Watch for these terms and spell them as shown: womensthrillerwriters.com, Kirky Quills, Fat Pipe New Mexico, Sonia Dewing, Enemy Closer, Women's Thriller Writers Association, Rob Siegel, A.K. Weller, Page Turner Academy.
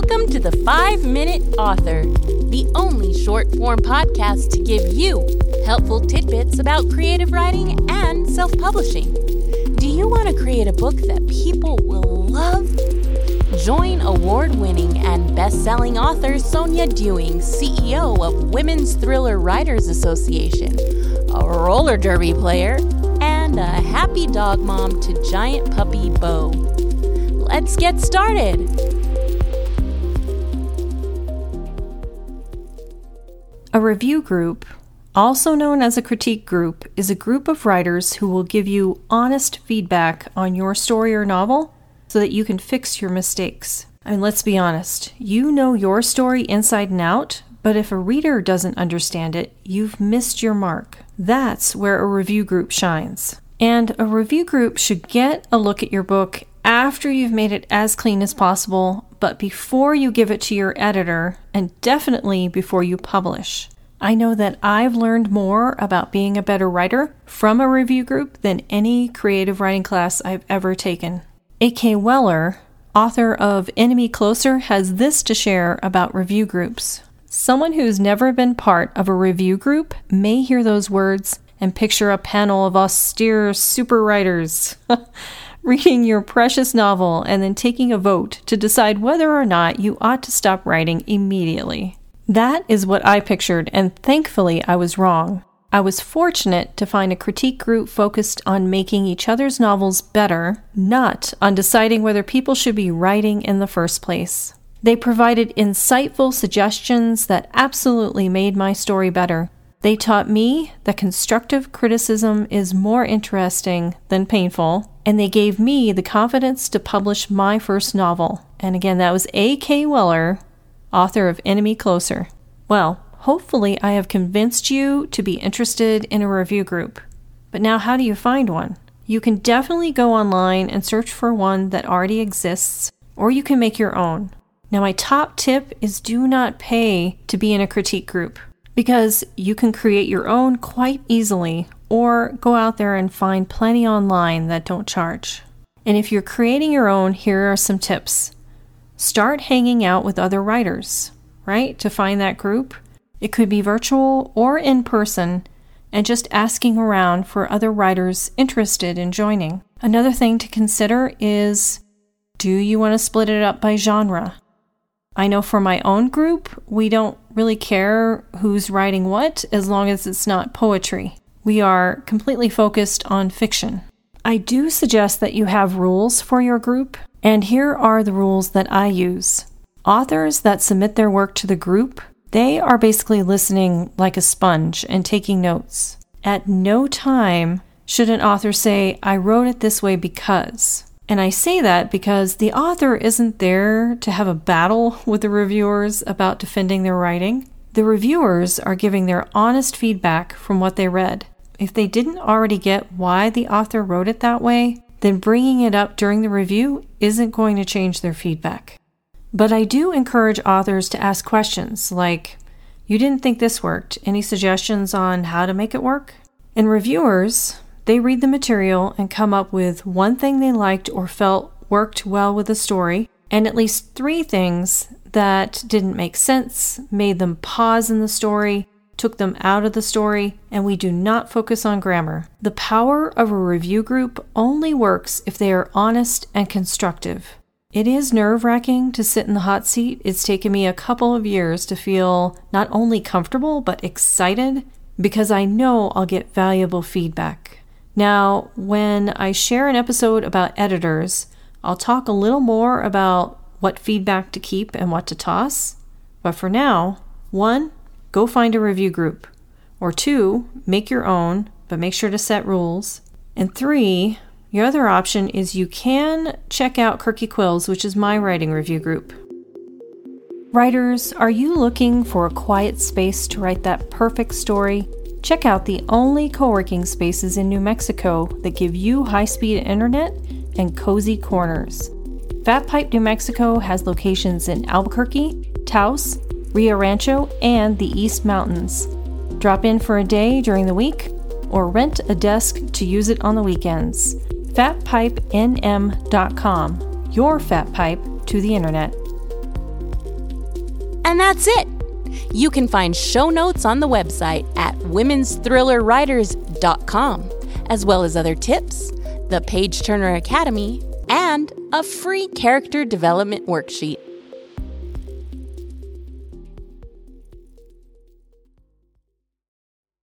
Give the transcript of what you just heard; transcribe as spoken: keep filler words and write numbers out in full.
Welcome to the Five-Minute Author, the only short-form podcast to give you helpful tidbits about creative writing and self-publishing. Do you want to create a book that people will love? Join award-winning and best-selling author Sonia Dewing, C E O of Women's Thriller Writers Association, a roller derby player, and a happy dog mom to giant puppy Bo. Let's get started! A review group, also known as a critique group, is a group of writers who will give you honest feedback on your story or novel so that you can fix your mistakes. I mean, let's be honest, you know your story inside and out, but if a reader doesn't understand it, you've missed your mark. That's where a review group shines. And a review group should get a look at your book after you've made it as clean as possible, but before you give it to your editor, and definitely before you publish. I know that I've learned more about being a better writer from a review group than any creative writing class I've ever taken. A K Weller, author of Enemy Closer, has this to share about review groups. Someone who's never been part of a review group may hear those words and picture a panel of austere super writers reading your precious novel and then taking a vote to decide whether or not you ought to stop writing immediately. That is what I pictured, and thankfully I was wrong. I was fortunate to find a critique group focused on making each other's novels better, not on deciding whether people should be writing in the first place. They provided insightful suggestions that absolutely made my story better. They taught me that constructive criticism is more interesting than painful, and they gave me the confidence to publish my first novel. And again, that was A K Weller, author of Enemy Closer. Well, hopefully I have convinced you to be interested in a review group. But now how do you find one? You can definitely go online and search for one that already exists, or you can make your own. Now my top tip is do not pay to be in a critique group, because you can create your own quite easily, or go out there and find plenty online that don't charge. And if you're creating your own, here are some tips. Start hanging out with other writers, right? To find that group. It could be virtual or in person, and just asking around for other writers interested in joining. Another thing to consider is, do you want to split it up by genre? I know for my own group, we don't really care who's writing what as long as it's not poetry. We are completely focused on fiction. I do suggest that you have rules for your group, and here are the rules that I use. Authors that submit their work to the group, they are basically listening like a sponge and taking notes. At no time should an author say, "I wrote it this way because..." And I say that because the author isn't there to have a battle with the reviewers about defending their writing. The reviewers are giving their honest feedback from what they read. If they didn't already get why the author wrote it that way, then bringing it up during the review isn't going to change their feedback. But I do encourage authors to ask questions like, "You didn't think this worked. Any suggestions on how to make it work?" And reviewers, they read the material and come up with one thing they liked or felt worked well with the story, and at least three things that didn't make sense, made them pause in the story, took them out of the story, and we do not focus on grammar. The power of a review group only works if they are honest and constructive. It is nerve-wracking to sit in the hot seat. It's taken me a couple of years to feel not only comfortable but excited, because I know I'll get valuable feedback. Now, when I share an episode about editors, I'll talk a little more about what feedback to keep and what to toss. But for now, one, go find a review group. Or two, make your own, but make sure to set rules. And three, your other option is you can check out Kirky Quills, which is my writing review group. Writers, are you looking for a quiet space to write that perfect story? Check out the only co-working spaces in New Mexico that give you high-speed internet and cozy corners. Fat Pipe New Mexico has locations in Albuquerque, Taos, Rio Rancho, and the East Mountains. Drop in for a day during the week or rent a desk to use it on the weekends. fat pipe n m dot com, your fat pipe to the internet. And that's it. You can find show notes on the website at womens thriller writers dot com, as well as other tips, the Page Turner Academy, and a free character development worksheet.